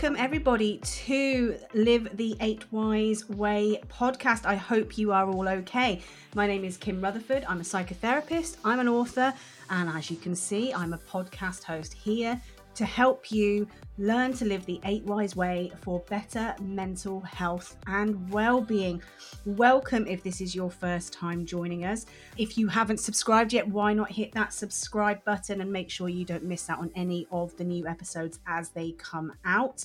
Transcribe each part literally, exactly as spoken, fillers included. welcome everybody to Live the eight wise Way podcast. I hope you are all okay. My name is Kim Rutherford. I'm a psychotherapist, I'm an author, and as you can see, I'm a podcast host here to help you learn to live the eight wise Way for better mental health and well-being. Welcome if this is your first time joining us. If you haven't subscribed yet, why not hit that subscribe button and make sure you don't miss out on any of the new episodes as they come out.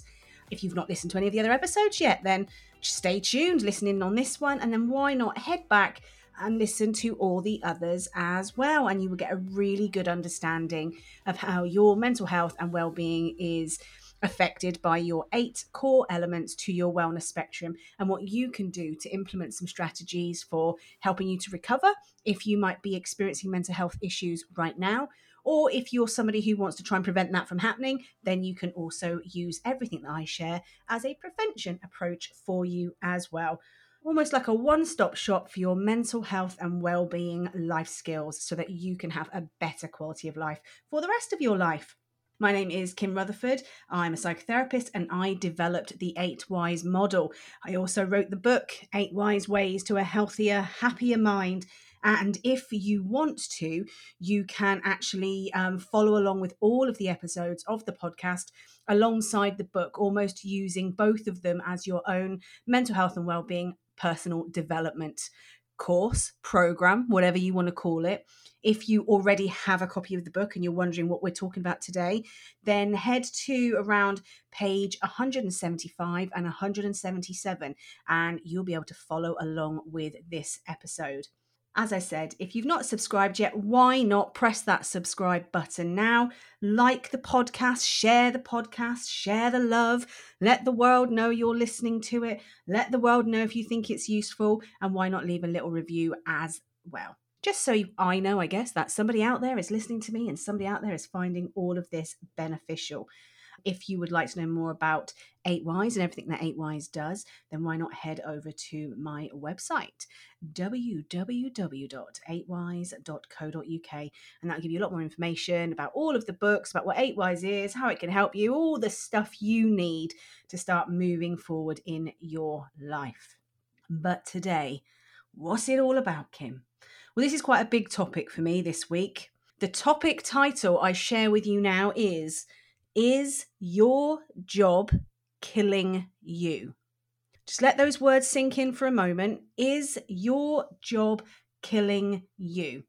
If you've not listened to any of the other episodes yet, then stay tuned, listen in on this one, and then why not head back and listen to all the others as well, and you will get a really good understanding of how your mental health and well-being is affected by your eight core elements to your wellness spectrum, and what you can do to implement some strategies for helping you to recover if you might be experiencing mental health issues right now. Or if you're somebody who wants to try and prevent that from happening, then you can also use everything that I share as a prevention approach for you as well. Almost like a one-stop shop for your mental health and well-being life skills so that you can have a better quality of life for the rest of your life. My name is Kim Rutherford. I'm a psychotherapist and I developed the eight wise model. I also wrote the book, eight wise Ways to a Healthier, Happier Mind. And if you want to, you can actually um, follow along with all of the episodes of the podcast alongside the book, almost using both of them as your own mental health and well-being personal development course, program, whatever you want to call it. If you already have a copy of the book and you're wondering what we're talking about today, then head to around page one hundred seventy-five and one hundred seventy-seven, and you'll be able to follow along with this episode. As I said, if you've not subscribed yet, why not press that subscribe button now? Like the podcast, share the podcast, share the love. Let the world know you're listening to it. Let the world know if you think it's useful. And why not leave a little review as well? Just so I know, I guess, that somebody out there is listening to me and somebody out there is finding all of this beneficial. If you would like to know more about eight wise and everything that eight wise does, then why not head over to my website, w w w dot eight wise dot co dot u k, and that'll give you a lot more information about all of the books, about what eight wise is, how it can help you, all the stuff you need to start moving forward in your life. But today, what's it all about, Kim? Well, this is quite a big topic for me this week. The topic title I share with you now is... Is your job killing you? Just let those words sink in for a moment. Is your job killing you?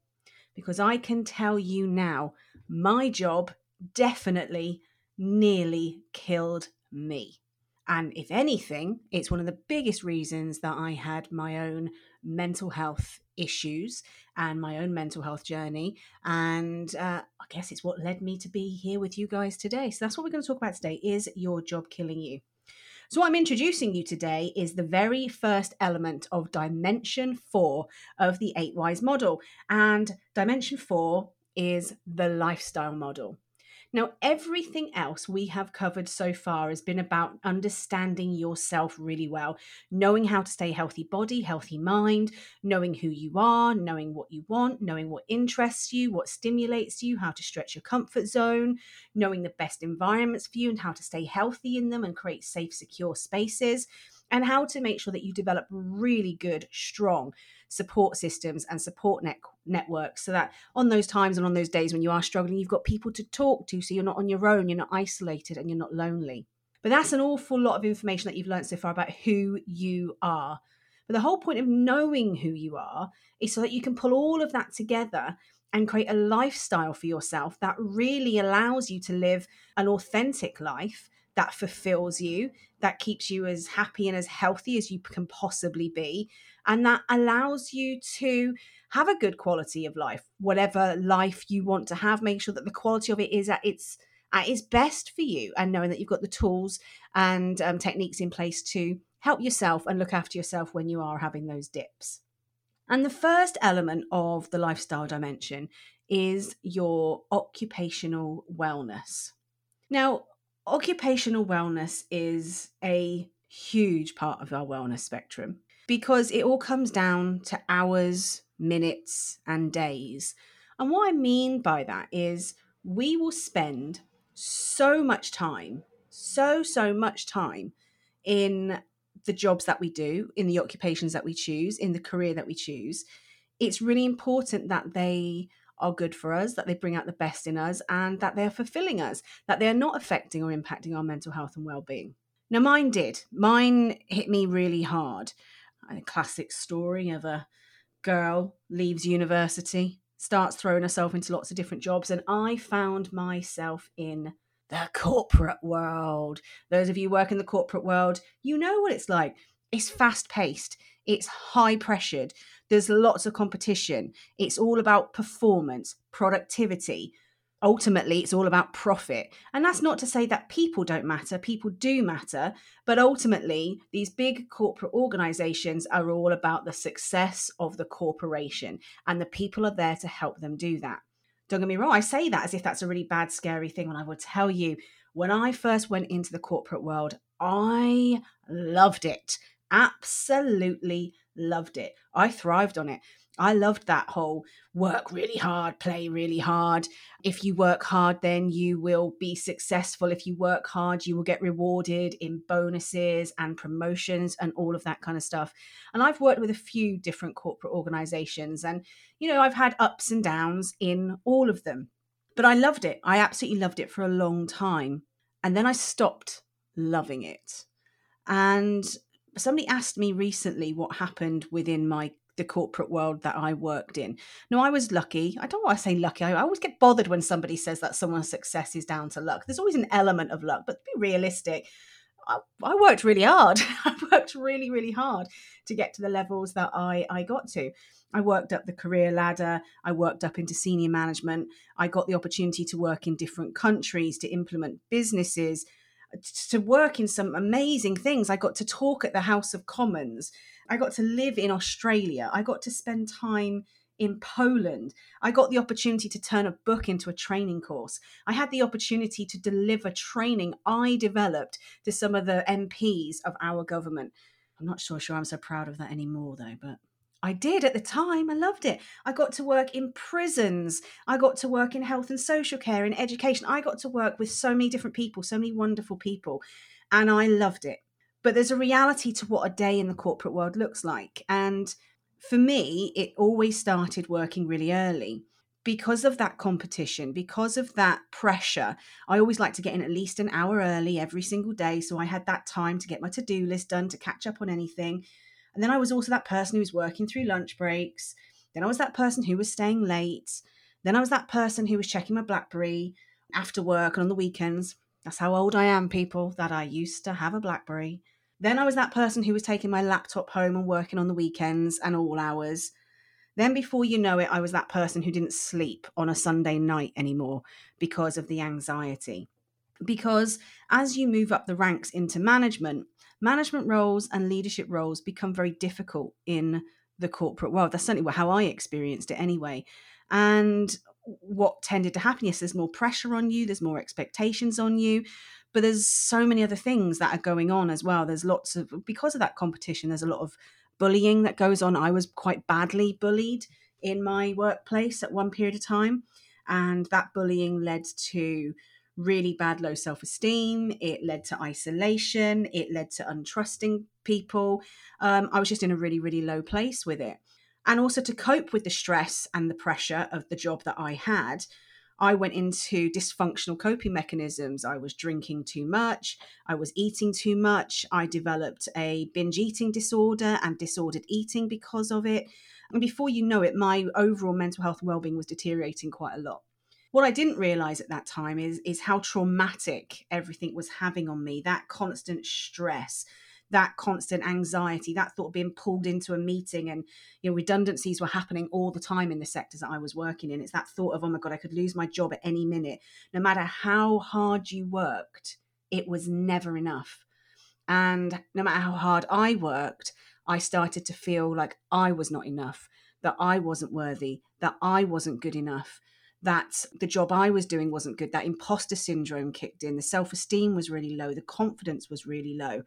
Because I can tell you now, my job definitely nearly killed me. And if anything, it's one of the biggest reasons that I had my own mental health issues and my own mental health journey. And uh, I guess it's what led me to be here with you guys today. So that's what we're going to talk about today. Is your job killing you? So what I'm introducing you today is the very first element of dimension four of the eight wise model. And dimension four is the lifestyle model. Now, everything else we have covered so far has been about understanding yourself really well, knowing how to stay healthy body, healthy mind, knowing who you are, knowing what you want, knowing what interests you, what stimulates you, how to stretch your comfort zone, knowing the best environments for you and how to stay healthy in them and create safe, secure spaces, and how to make sure that you develop really good, strong support systems and support net- networks so that on those times and on those days when you are struggling, you've got people to talk to so you're not on your own, you're not isolated, and you're not lonely. But that's an awful lot of information that you've learned so far about who you are. But the whole point of knowing who you are is so that you can pull all of that together and create a lifestyle for yourself that really allows you to live an authentic life that fulfills you, that keeps you as happy and as healthy as you can possibly be. And that allows you to have a good quality of life, whatever life you want to have. Make sure that the quality of it is at its at its best for you, and knowing that you've got the tools and um, techniques in place to help yourself and look after yourself when you are having those dips. And the first element of the lifestyle dimension is your occupational wellness. Now, occupational wellness is a huge part of our wellness spectrum because it all comes down to hours, minutes, and days. And what I mean by that is we will spend so much time, so, so much time in the jobs that we do, in the occupations that we choose, in the career that we choose. It's really important that they are good for us, that they bring out the best in us, and that they're fulfilling us, that they're not affecting or impacting our mental health and well-being. Now, mine did. Mine hit me really hard. A classic story of a girl leaves university, starts throwing herself into lots of different jobs, and I found myself in the corporate world. Those of you who work in the corporate world, you know what it's like. It's fast-paced. It's high-pressured. There's lots of competition. It's all about performance, productivity. Ultimately, it's all about profit. And that's not to say that people don't matter. People do matter. But ultimately, these big corporate organizations are all about the success of the corporation. And the people are there to help them do that. Don't get me wrong, I say that as if that's a really bad, scary thing. And I will tell you, when I first went into the corporate world, I loved it. Absolutely loved it. I thrived on it. I loved that whole work really hard, play really hard. If you work hard, then you will be successful. If you work hard, you will get rewarded in bonuses and promotions and all of that kind of stuff. And I've worked with a few different corporate organizations and, you know, I've had ups and downs in all of them, but I loved it. I absolutely loved it for a long time. And then I stopped loving it. And somebody asked me recently what happened within my the corporate world that I worked in. Now, I was lucky. I don't want to say lucky. I always get bothered when somebody says that someone's success is down to luck. There's always an element of luck, but to be realistic, I, I worked really hard. I worked really, really hard to get to the levels that I, I got to. I worked up the career ladder. I worked up into senior management. I got the opportunity to work in different countries, to implement businesses, to work in some amazing things. I got to talk at the House of Commons. I got to live in Australia. I got to spend time in Poland. I got the opportunity to turn a book into a training course. I had the opportunity to deliver training I developed to some of the M Ps of our government. I'm not sure, sure I'm so proud of that anymore, though, but I did at the time. I loved it. I got to work in prisons. I got to work in health and social care, in education. I got to work with so many different people, so many wonderful people, and I loved it. But there's a reality to what a day in the corporate world looks like. And for me, it always started working really early. Because of that competition, because of that pressure, I always like to get in at least an hour early every single day. So I had that time to get my to-do list done, to catch up on anything. And then I was also that person who was working through lunch breaks. Then I was that person who was staying late. Then I was that person who was checking my BlackBerry after work and on the weekends. That's how old I am, people, that I used to have a BlackBerry. Then I was that person who was taking my laptop home and working on the weekends and all hours. Then before you know it, I was that person who didn't sleep on a Sunday night anymore because of the anxiety. Because as you move up the ranks into management, management roles and leadership roles become very difficult in the corporate world. That's certainly how I experienced it anyway. And what tended to happen, yes, there's more pressure on you, there's more expectations on you, but there's so many other things that are going on as well. There's lots of, because of that competition, there's a lot of bullying that goes on. I was quite badly bullied in my workplace at one period of time. And that bullying led to really bad low self-esteem. It led to isolation. It led to untrusting people. Um, I was just in a really, really low place with it. And also to cope with the stress and the pressure of the job that I had, I went into dysfunctional coping mechanisms. I was drinking too much. I was eating too much. I developed a binge eating disorder and disordered eating because of it. And before you know it, my overall mental health and well-being was deteriorating quite a lot. What I didn't realize at that time is, is how traumatic everything was having on me, that constant stress, that constant anxiety, that thought of being pulled into a meeting. And, you know, redundancies were happening all the time in the sectors that I was working in. It's that thought of, oh my God, I could lose my job at any minute. No matter how hard you worked, it was never enough. And no matter how hard I worked, I started to feel like I was not enough, that I wasn't worthy, that I wasn't good enough, that the job I was doing wasn't good, that imposter syndrome kicked in, the self-esteem was really low, the confidence was really low.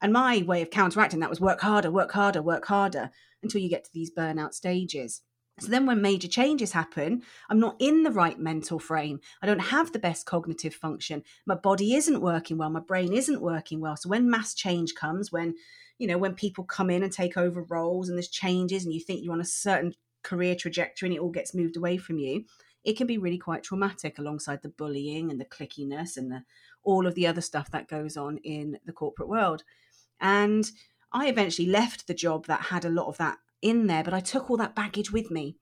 And my way of counteracting that was work harder, work harder, work harder, until you get to these burnout stages. So then when major changes happen, I'm not in the right mental frame. I don't have the best cognitive function. My body isn't working well. My brain isn't working well. So when mass change comes, when, you know, when people come in and take over roles and there's changes and you think you're on a certain career trajectory and it all gets moved away from you, it can be really quite traumatic alongside the bullying and the clickiness and the, all of the other stuff that goes on in the corporate world. And I eventually left the job that had a lot of that in there, but I took all that baggage with me.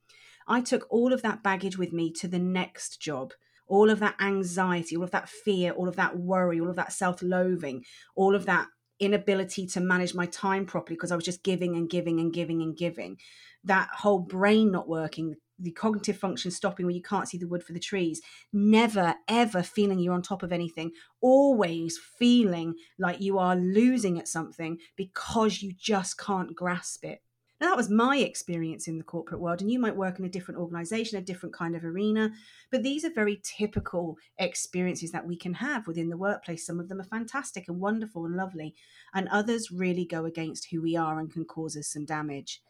I took all of that baggage with me to the next job. All of that anxiety, all of that fear, all of that worry, all of that self-loathing, all of that inability to manage my time properly because I was just giving and giving and giving and giving. That whole brain not working, the cognitive function stopping where you can't see the wood for the trees, never, ever feeling you're on top of anything, always feeling like you are losing at something because you just can't grasp it. Now, that was my experience in the corporate world, and you might work in a different organisation, a different kind of arena, but these are very typical experiences that we can have within the workplace. Some of them are fantastic and wonderful and lovely, and others really go against who we are and can cause us some damage.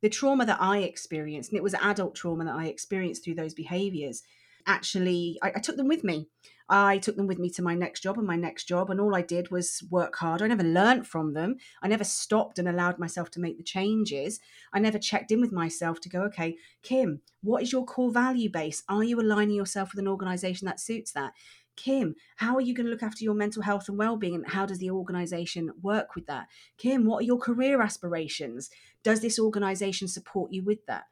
The trauma that I experienced, and it was adult trauma that I experienced through those behaviours, actually, I, I took them with me. I took them with me to my next job and my next job. And all I did was work harder. I never learned from them. I never stopped and allowed myself to make the changes. I never checked in with myself to go, okay, Kim, what is your core value base? Are you aligning yourself with an organization that suits that? Kim, how are you going to look after your mental health and well-being, and how does the organization work with that? Kim, what are your career aspirations? Does this organization support you with that?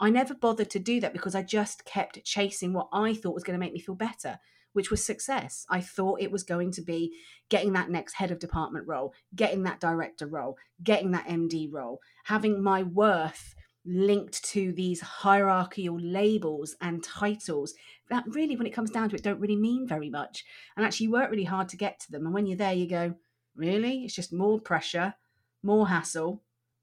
I never bothered to do that because I just kept chasing what I thought was going to make me feel better, which was success. I thought it was going to be getting that next head of department role, getting that director role, getting that M D role, having my worth linked to these hierarchical labels and titles that really, when it comes down to it, don't really mean very much. And actually you work really hard to get to them. And when you're there, you go, really? It's just more pressure, more hassle,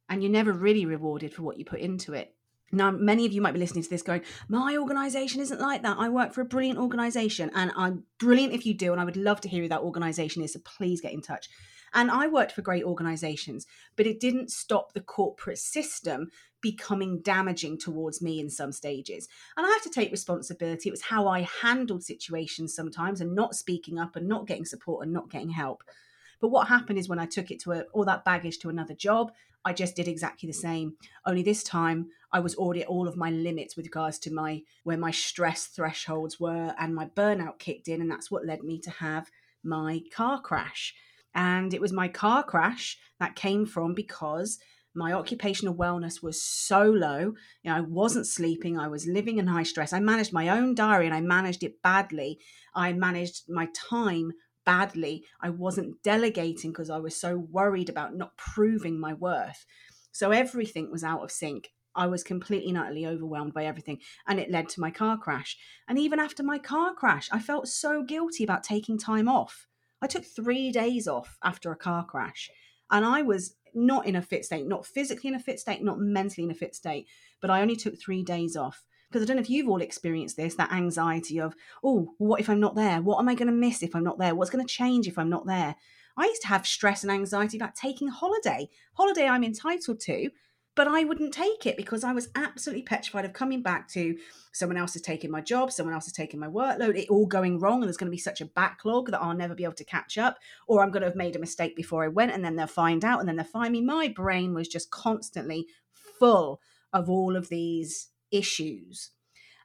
and you're never really rewarded for what you put into it. Now, many of you might be listening to this going, my organisation isn't like that. I work for a brilliant organisation, and I'm brilliant if you do. And I would love to hear who that organisation is. So please get in touch. And I worked for great organisations, but it didn't stop the corporate system becoming damaging towards me in some stages. And I have to take responsibility. It was how I handled situations sometimes, and not speaking up and not getting support and not getting help. But what happened is when I took it to a, all that baggage to another job, I just did exactly the same. Only this time I was already at all of my limits with regards to my where my stress thresholds were, and my burnout kicked in. And that's what led me to have my car crash. And it was my car crash that came from because my occupational wellness was so low. You know, I wasn't sleeping. I was living in high stress. I managed my own diary and I managed it badly. I managed my time badly. I wasn't delegating because I was so worried about not proving my worth. So everything was out of sync. I was completely and utterly overwhelmed by everything, and it led to my car crash. And even after my car crash, I felt so guilty about taking time off. I took three days off after a car crash, and I was not in a fit state, not physically in a fit state, not mentally in a fit state, but I only took three days off. Because I don't know if you've all experienced this, that anxiety of, oh, what if I'm not there? What am I going to miss if I'm not there? What's going to change if I'm not there? I used to have stress and anxiety about taking holiday. Holiday I'm entitled to, but I wouldn't take it because I was absolutely petrified of coming back to someone else is taking my job, someone else is taking my workload, it all going wrong, and there's going to be such a backlog that I'll never be able to catch up, or I'm going to have made a mistake before I went, and then they'll find out, and then they'll find me. My brain was just constantly full of all of these issues.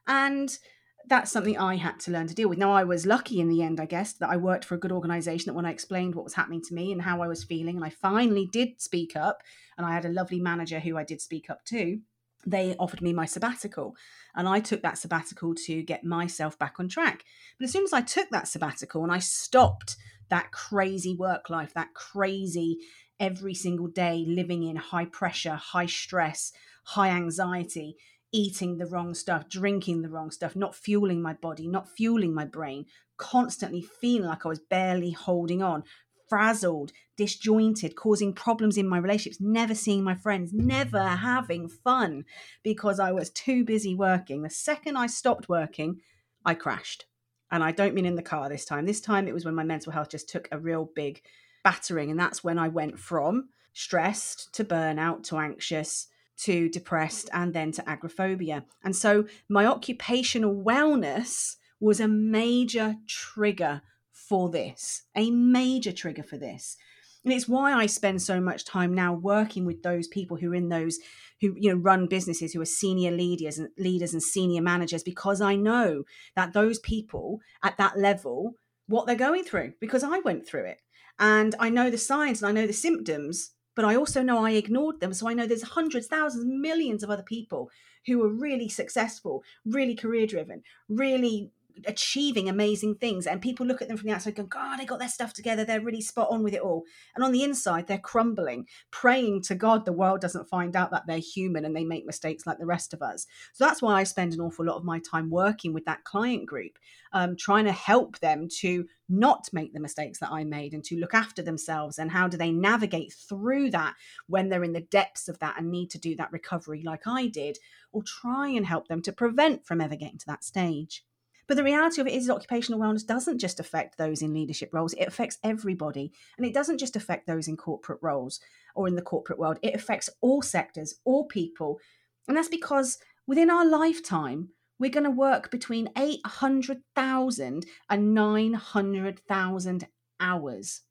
And that's something I had to learn to deal with. Now, I was lucky in the end, I guess, that I worked for a good organization, that when I explained what was happening to me and how I was feeling, and I finally did speak up, and I had a lovely manager who I did speak up to, they offered me my sabbatical. And I took that sabbatical to get myself back on track. But as soon as I took that sabbatical and I stopped that crazy work life, that crazy every single day living in high pressure, high stress, high anxiety, eating the wrong stuff, drinking the wrong stuff, not fueling my body, not fueling my brain, constantly feeling like I was barely holding on, frazzled, disjointed, causing problems in my relationships, never seeing my friends, never having fun because I was too busy working. The second I stopped working, I crashed. And I don't mean in the car this time. This time it was when my mental health just took a real big battering. And that's when I went from stressed to burnout to anxious to depressed, and then to agoraphobia. And so my occupational wellness was a major trigger for this, a major trigger for this. And it's why I spend so much time now working with those people who are in those, who, you know, run businesses, who are senior leaders and leaders and senior managers, because I know that those people at that level, what they're going through, because I went through it. And I know the signs and I know the symptoms, but I also know I ignored them. So I know there's hundreds, thousands, millions of other people who are really successful, really career driven, really achieving amazing things. And people look at them from the outside going, God, they got their stuff together. They're really spot on with it all. And on the inside, they're crumbling, praying to God the world doesn't find out that they're human and they make mistakes like the rest of us. So that's why I spend an awful lot of my time working with that client group, um, trying to help them to not make the mistakes that I made and to look after themselves. And how do they navigate through that when they're in the depths of that and need to do that recovery like I did, or try and help them to prevent from ever getting to that stage. But the reality of it is occupational wellness doesn't just affect those in leadership roles. It affects everybody. And it doesn't just affect those in corporate roles or in the corporate world. It affects all sectors, all people. And that's because within our lifetime, we're going to work between eight hundred thousand and nine hundred thousand hours.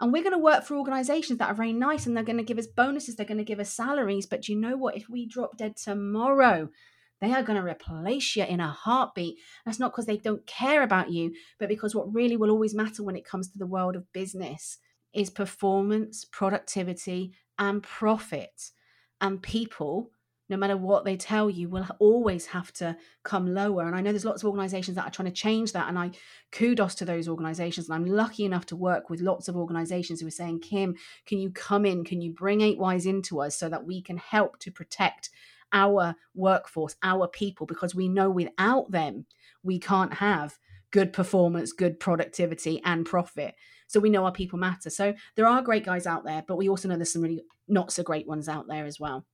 And we're going to work for organisations that are very nice and they're going to give us bonuses. They're going to give us salaries. But you know what? If we drop dead tomorrow, they are going to replace you in a heartbeat. That's not because they don't care about you, but because what really will always matter when it comes to the world of business is performance, productivity, and profit. And people, no matter what they tell you, will always have to come lower. And I know there's lots of organisations that are trying to change that. And I kudos to those organisations. And I'm lucky enough to work with lots of organisations who are saying, Kim, can you come in? Can you bring eight wise into us so that we can help to protect our workforce, our people, because we know without them, we can't have good performance, good productivity and profit. So we know our people matter. So there are great guys out there, but we also know there's some really not so great ones out there as well.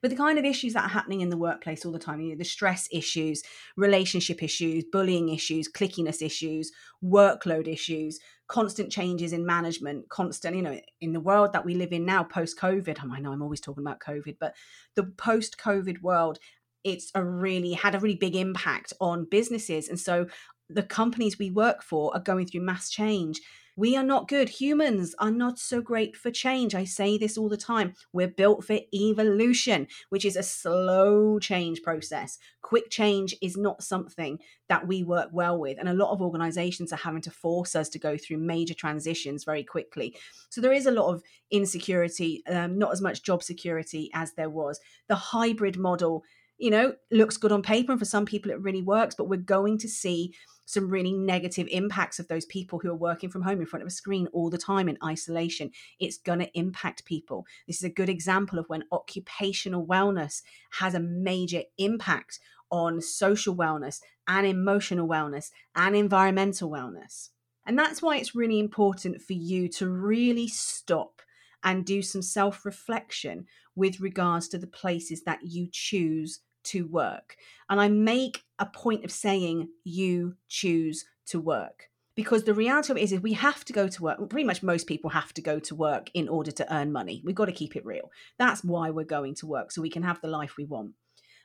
But the kind of issues that are happening in the workplace all the time, you know, the stress issues, relationship issues, bullying issues, clickiness issues, workload issues, constant changes in management, constant, you know, in the world that we live in now, post-COVID, I know I'm always talking about COVID, but the post-COVID world, it's a really had a really big impact on businesses. And so the companies we work for are going through mass change. We are not good. Humans are not so great for change. I say this all the time. We're built for evolution, which is a slow change process. Quick change is not something that we work well with. And a lot of organizations are having to force us to go through major transitions very quickly. So there is a lot of insecurity, um, not as much job security as there was. The hybrid model, you know, looks good on paper. And for some people, it really works. But we're going to see some really negative impacts of those people who are working from home in front of a screen all the time in isolation. It's going to impact people. This is a good example of when occupational wellness has a major impact on social wellness and emotional wellness and environmental wellness. And that's why it's really important for you to really stop and do some self-reflection with regards to the places that you choose to work. And I make a point of saying you choose to work, because the reality of it is, if we have to go to work, pretty much most people have to go to work in order to earn money. We've got to keep it real. That's why we're going to work, so we can have the life we want.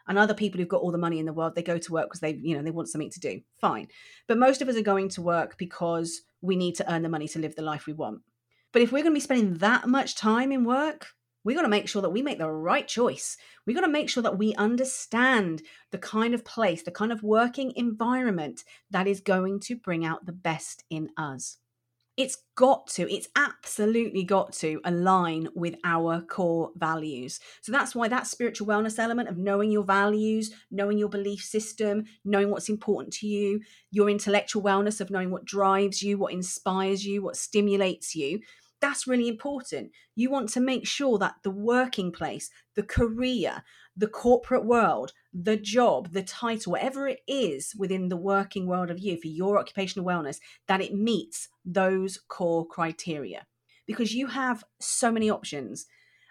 And other people who've got all the money in the world, they go to work because they, you know, they want something to do. Fine. But most of us are going to work because we need to earn the money to live the life we want. But if we're going to be spending that much time in work, we've got to make sure that we make the right choice. We've got to make sure that we understand the kind of place, the kind of working environment that is going to bring out the best in us. It's got to, it's absolutely got to align with our core values. So that's why that spiritual wellness element of knowing your values, knowing your belief system, knowing what's important to you, your intellectual wellness of knowing what drives you, what inspires you, what stimulates you, that's really important. You want to make sure that the working place, the career, the corporate world, the job, the title, whatever it is within the working world of you for your occupational wellness, that it meets those core criteria. Because you have so many options.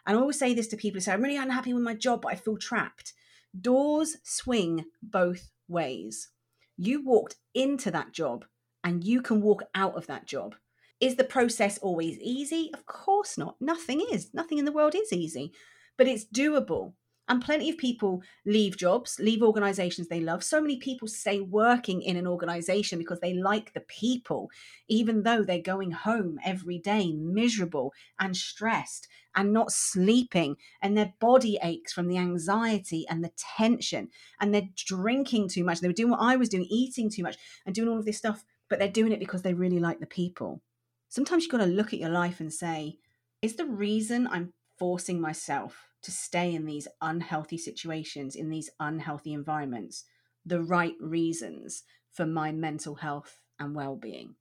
And I always say this to people who say, I'm really unhappy with my job, but I feel trapped. Doors swing both ways. You walked into that job and you can walk out of that job. Is the process always easy? Of course not. Nothing is. Nothing in the world is easy, but it's doable. And plenty of people leave jobs, leave organizations they love. So many people stay working in an organization because they like the people, even though they're going home every day miserable and stressed and not sleeping, and their body aches from the anxiety and the tension, and they're drinking too much. They were doing what I was doing, eating too much and doing all of this stuff, but they're doing it because they really like the people. Sometimes you've got to look at your life and say, is the reason I'm forcing myself to stay in these unhealthy situations, in these unhealthy environments, the right reasons for my mental health and well-being?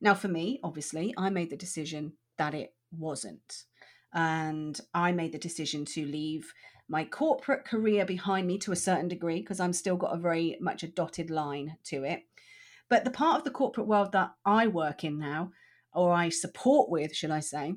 Now, for me, obviously, I made the decision that it wasn't. And I made the decision to leave my corporate career behind me to a certain degree, because I'm still got a very much a dotted line to it. But the part of the corporate world that I work in now, or I support with, should I say,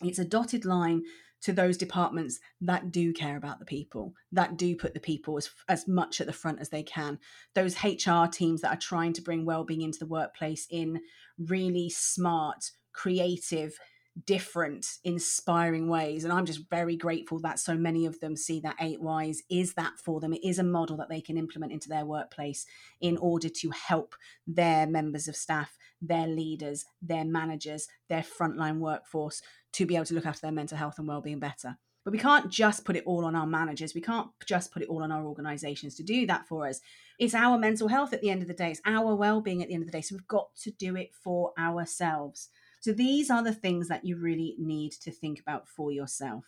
it's a dotted line to those departments that do care about the people, that do put the people as, as much at the front as they can. Those H R teams that are trying to bring well-being into the workplace in really smart, creative, different, inspiring ways. And I'm just very grateful that so many of them see that eight wise is that for them. It is a model that they can implement into their workplace in order to help their members of staff, their leaders, their managers, their frontline workforce to be able to look after their mental health and well-being better. But we can't just put it all on our managers. We can't just put it all on our organisations to do that for us. It's our mental health at the end of the day. It's our well-being at the end of the day. So we've got to do it for ourselves. So these are the things that you really need to think about for yourself.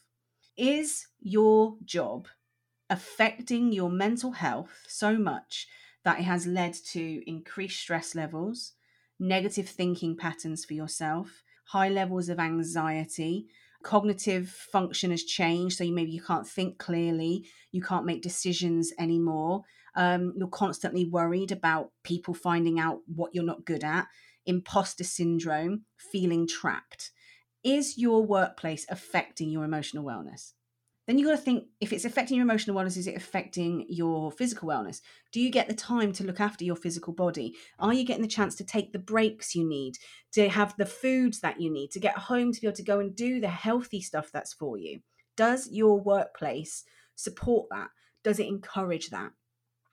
Is your job affecting your mental health so much that it has led to increased stress levels, negative thinking patterns for yourself, high levels of anxiety, cognitive function has changed, so you, maybe you can't think clearly, you can't make decisions anymore, um, you're constantly worried about people finding out what you're not good at, imposter syndrome, feeling trapped. Is your workplace affecting your emotional wellness? Then you've got to think, if it's affecting your emotional wellness, is it affecting your physical wellness? Do you get the time to look after your physical body? Are you getting the chance to take the breaks you need, to have the foods that you need, to get home, to be able to go and do the healthy stuff that's for you? Does your workplace support that? Does it encourage that?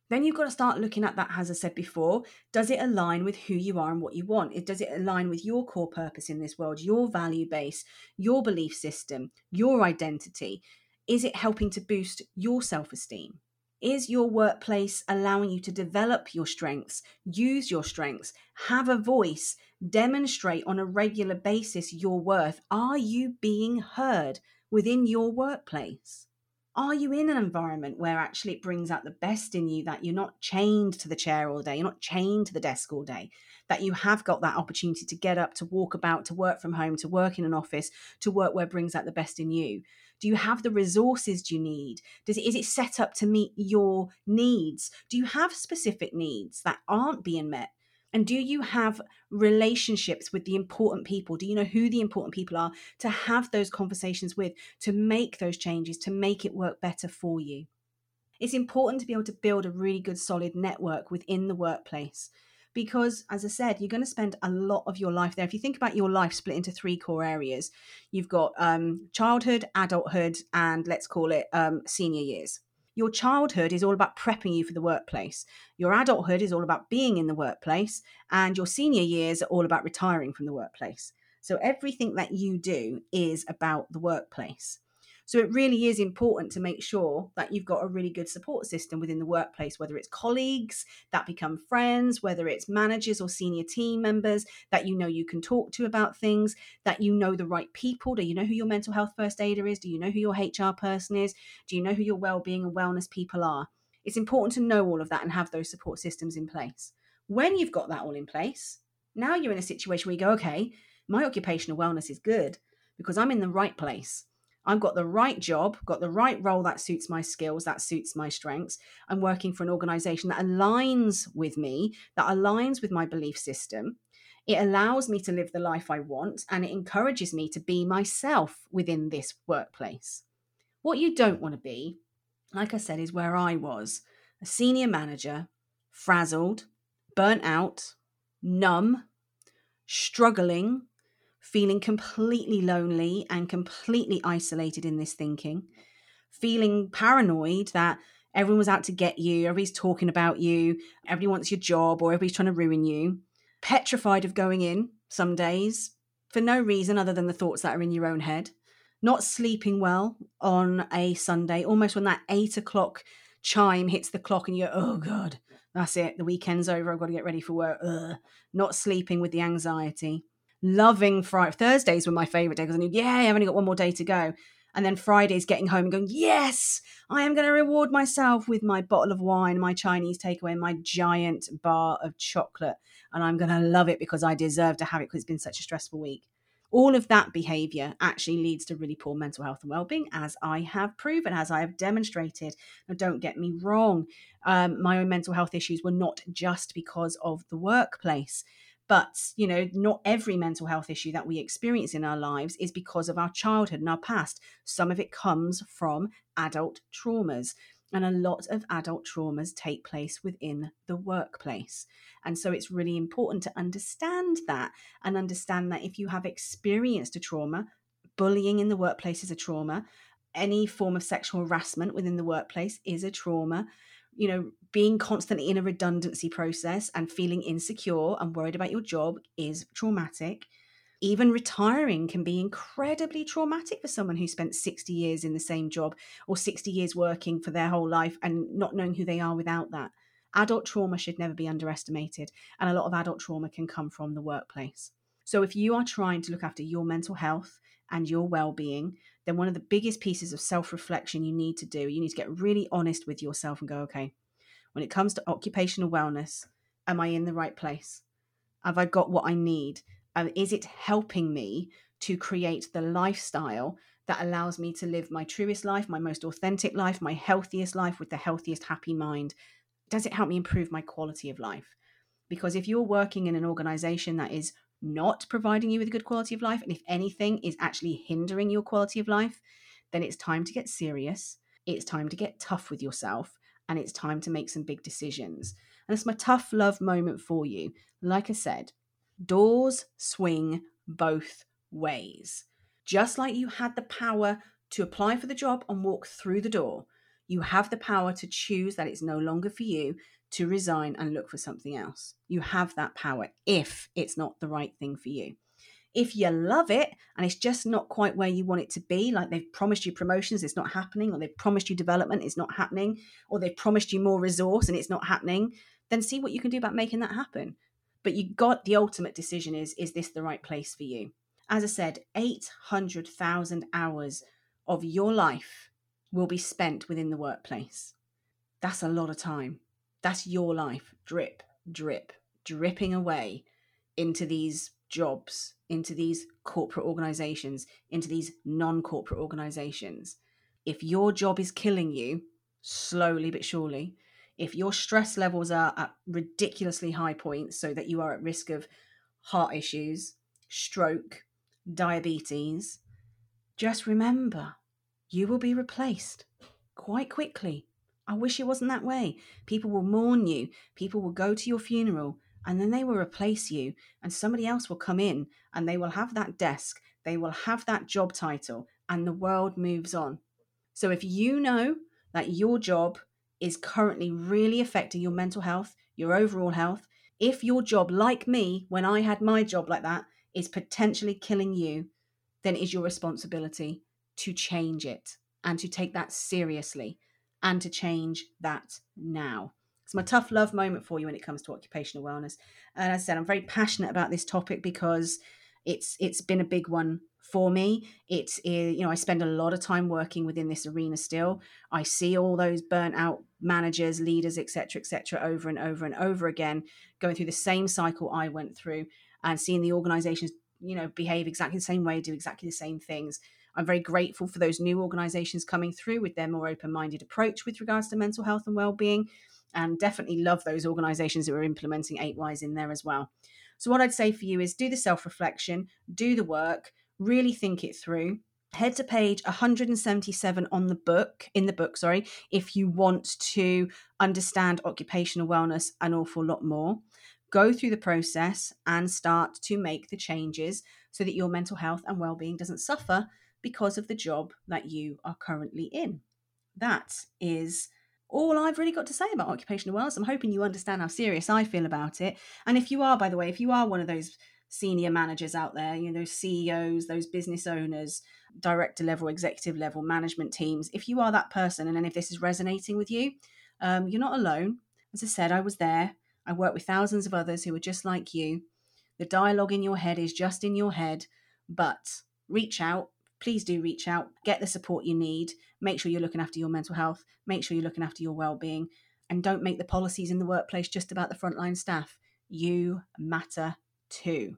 Then you've got to start looking at that, as I said before, does it align with who you are and what you want? Does it align with your core purpose in this world, your value base, your belief system, your identity? Is it helping to boost your self-esteem? Is your workplace allowing you to develop your strengths, use your strengths, have a voice, demonstrate on a regular basis your worth? Are you being heard within your workplace? Are you in an environment where actually it brings out the best in you, that you're not chained to the chair all day, you're not chained to the desk all day, that you have got that opportunity to get up, to walk about, to work from home, to work in an office, to work where it brings out the best in you? Do you have the resources you need? Does it, is it set up to meet your needs? Do you have specific needs that aren't being met? And do you have relationships with the important people? Do you know who the important people are to have those conversations with, to make those changes, to make it work better for you? It's important to be able to build a really good solid network within the workplace, because, as I said, you're going to spend a lot of your life there. If you think about your life split into three core areas, you've got um, childhood, adulthood, and let's call it um, senior years. Your childhood is all about prepping you for the workplace. Your adulthood is all about being in the workplace. And your senior years are all about retiring from the workplace. So everything that you do is about the workplace. So it really is important to make sure that you've got a really good support system within the workplace, whether it's colleagues that become friends, whether it's managers or senior team members that you know you can talk to about things, that you know the right people. Do you know who your mental health first aider is? Do you know who your H R person is? Do you know who your wellbeing and wellness people are? It's important to know all of that and have those support systems in place. When you've got that all in place, now you're in a situation where you go, okay, my occupational wellness is good because I'm in the right place. I've got the right job, got the right role that suits my skills, that suits my strengths. I'm working for an organisation that aligns with me, that aligns with my belief system. It allows me to live the life I want, and it encourages me to be myself within this workplace. What you don't want to be, like I said, is where I was, a senior manager, frazzled, burnt out, numb, struggling, feeling completely lonely and completely isolated in this thinking, feeling paranoid that everyone was out to get you, everybody's talking about you, everybody wants your job, or everybody's trying to ruin you, petrified of going in some days for no reason other than the thoughts that are in your own head, not sleeping well on a Sunday, almost when that eight o'clock chime hits the clock and you go, oh God, that's it, the weekend's over, I've got to get ready for work. Ugh. Not sleeping with the anxiety. Loving Friday. Thursdays were my favourite day because I knew, yeah, I've only got one more day to go. And then Fridays getting home and going, yes, I am going to reward myself with my bottle of wine, my Chinese takeaway, my giant bar of chocolate. And I'm going to love it because I deserve to have it because it's been such a stressful week. All of that behaviour actually leads to really poor mental health and well-being, as I have proven, as I have demonstrated. Now, don't get me wrong. Um, my own mental health issues were not just because of the workplace. But, you know, not every mental health issue that we experience in our lives is because of our childhood and our past. Some of it comes from adult traumas. And a lot of adult traumas take place within the workplace. And so it's really important to understand that and understand that if you have experienced a trauma, bullying in the workplace is a trauma, any form of sexual harassment within the workplace is a trauma. You know, being constantly in a redundancy process and feeling insecure and worried about your job is traumatic. Even retiring can be incredibly traumatic for someone who spent sixty years in the same job or sixty years working for their whole life and not knowing who they are without that. Adult trauma should never be underestimated, and a lot of adult trauma can come from the workplace. So if you are trying to look after your mental health and your well-being, then one of the biggest pieces of self-reflection you need to do, you need to get really honest with yourself and go, okay, when it comes to occupational wellness, am I in the right place? Have I got what I need? Um, is it helping me to create the lifestyle that allows me to live my truest life, my most authentic life, my healthiest life with the healthiest, happy mind? Does it help me improve my quality of life? Because if you're working in an organization that is not providing you with a good quality of life, and if anything is actually hindering your quality of life, then it's time to get serious. It's time to get tough with yourself, and it's time to make some big decisions. And that's my tough love moment for you. Like I said, doors swing both ways. Just like you had the power to apply for the job and walk through the door, you have the power to choose that it's no longer for you, to resign and look for something else. You have that power if it's not the right thing for you. If you love it and it's just not quite where you want it to be, like they've promised you promotions, it's not happening, or they've promised you development, it's not happening, or they've promised you more resource and it's not happening, then see what you can do about making that happen. But you got the ultimate decision is, is this the right place for you? As I said, eight hundred thousand hours of your life will be spent within the workplace. That's a lot of time. That's your life, drip, drip, dripping away into these jobs, into these corporate organizations, into these non-corporate organizations. If your job is killing you, slowly but surely, if your stress levels are at ridiculously high points so that you are at risk of heart issues, stroke, diabetes, just remember, you will be replaced quite quickly. I wish it wasn't that way. People will mourn you. People will go to your funeral and then they will replace you, and somebody else will come in and they will have that desk. They will have that job title, and the world moves on. So if you know that your job is currently really affecting your mental health, your overall health, if your job, like me, when I had my job like that, is potentially killing you, then it is your responsibility to change it and to take that seriously. And to change that now. It's my tough love moment for you when it comes to occupational wellness. And as I said, I'm very passionate about this topic because it's it's been a big one for me. It's, you know, I spend a lot of time working within this arena still. I see all those burnt out managers, leaders, et cetera, et cetera, over and over and over again, going through the same cycle I went through and seeing the organizations, you know, behave exactly the same way, do exactly the same things. I'm very grateful for those new organisations coming through with their more open-minded approach with regards to mental health and well-being, and definitely love those organisations that are implementing eight wise in there as well. So what I'd say for you is do the self-reflection, do the work, really think it through. Head to page one hundred seventy-seven on the book, in the book, sorry, if you want to understand occupational wellness an awful lot more. Go through the process and start to make the changes so that your mental health and well-being doesn't suffer because of the job that you are currently in. that is all I've really got to say about occupational wellness. I'm hoping you understand how serious I feel about it. And if you are, by the way, if you are one of those senior managers out there, you know, those C E Os, those business owners, director level, executive level, management teams, if you are that person and any of this is resonating with you, um, you're not alone. As I said, I was there. I work with thousands of others who are just like you. The dialogue in your head is just in your head, but reach out. Please do reach out. Get the support you need. Make sure you're looking after your mental health. Make sure you're looking after your well-being. And don't make the policies in the workplace just about the frontline staff. You matter too.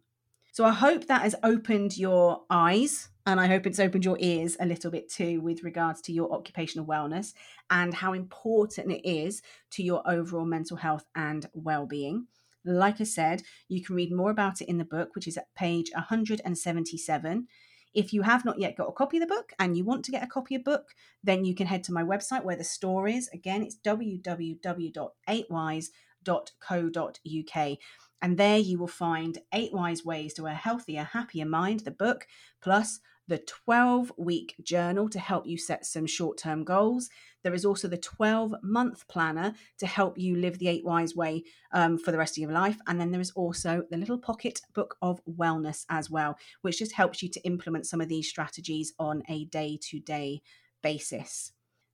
So I hope that has opened your eyes, and I hope it's opened your ears a little bit too with regards to your occupational wellness and how important it is to your overall mental health and well-being. Like I said, you can read more about it in the book, which is at page one hundred seventy-seven. If you have not yet got a copy of the book and you want to get a copy of the book, then you can head to my website where the store is. Again, it's w w w dot eight wise dot co dot u k. And there you will find eight Wise Ways to a Healthier, Happier Mind, the book, plus the twelve-week journal to help you set some short-term goals. There is also the twelve-month planner to help you live the eight Wise Way um, for the rest of your life. And then there is also the little pocket book of wellness as well, which just helps you to implement some of these strategies on a day-to-day basis.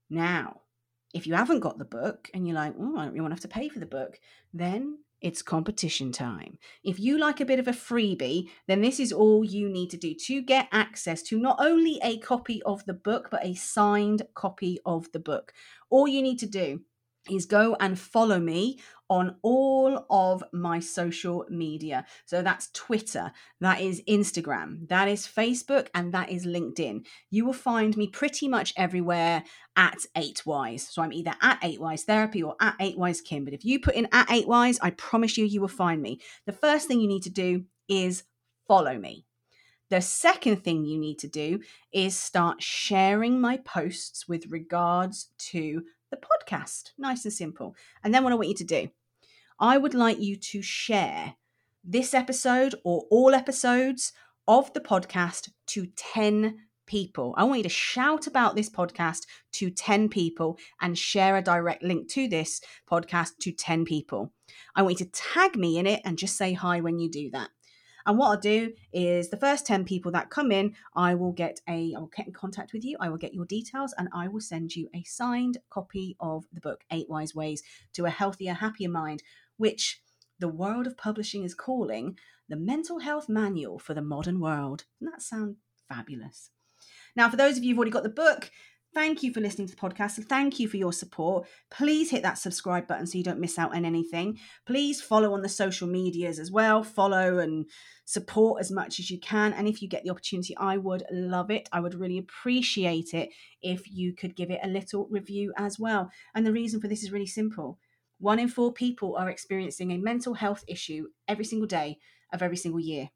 Now, if you haven't got the book and you're like, oh, I don't really want to have to pay for the book, then it's competition time. If you like a bit of a freebie, then this is all you need to do to get access to not only a copy of the book, but a signed copy of the book. All you need to do is go and follow me on all of my social media. So that's Twitter, that is Instagram, that is Facebook, and that is LinkedIn. You will find me pretty much everywhere at eight wise. So I'm either at eight wise Therapy or at eight wise Kim. But if you put in at eight wise, I promise you, you will find me. The first thing you need to do is follow me. The second thing you need to do is start sharing my posts with regards to the podcast. Nice and simple. And then what I want you to do, I would like you to share this episode or all episodes of the podcast to ten people. I want you to shout about this podcast to ten people and share a direct link to this podcast to ten people. I want you to tag me in it and just say hi when you do that. And what I'll do is the first ten people that come in, I will get a, I'll get in contact with you. I will get your details and I will send you a signed copy of the book, Eight Wise Ways to a Healthier, Happier Mind, which the world of publishing is calling the mental health manual for the modern world. Doesn't that sound fabulous? Now, for those of you who've already got the book, thank you for listening to the podcast and thank you for your support. Please hit that subscribe button so you don't miss out on anything. Please follow on the social medias as well. Follow and support as much as you can. And if you get the opportunity, I would love it. I would really appreciate it if you could give it a little review as well. And the reason for this is really simple. One in four people are experiencing a mental health issue every single day of every single year.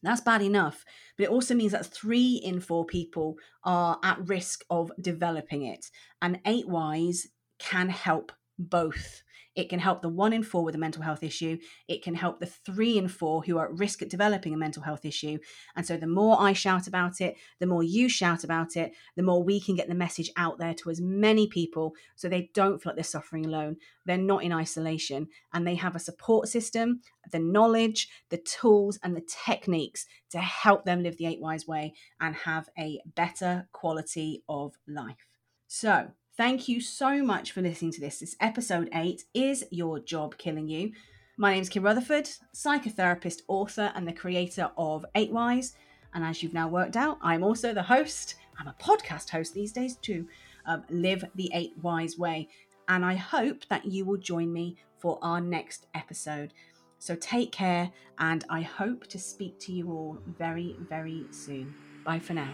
That's bad enough, but it also means that three in four people are at risk of developing it. And eight wise can help both. It can help the one in four with a mental health issue. It can help the three in four who are at risk of developing a mental health issue. And so the more I shout about it, the more you shout about it, the more we can get the message out there to as many people so they don't feel like they're suffering alone. They're not in isolation and they have a support system, the knowledge, the tools and the techniques to help them live the eight wise way and have a better quality of life. So thank you so much for listening to this. This episode eight is Your Job Killing You. My name is Kim Rutherford, psychotherapist, author, and the creator of eight wise. And as you've now worked out, I'm also the host. I'm a podcast host these days too. Um, Live the eight wise Way. And I hope that you will join me for our next episode. So take care, and I hope to speak to you all very, very soon. Bye for now.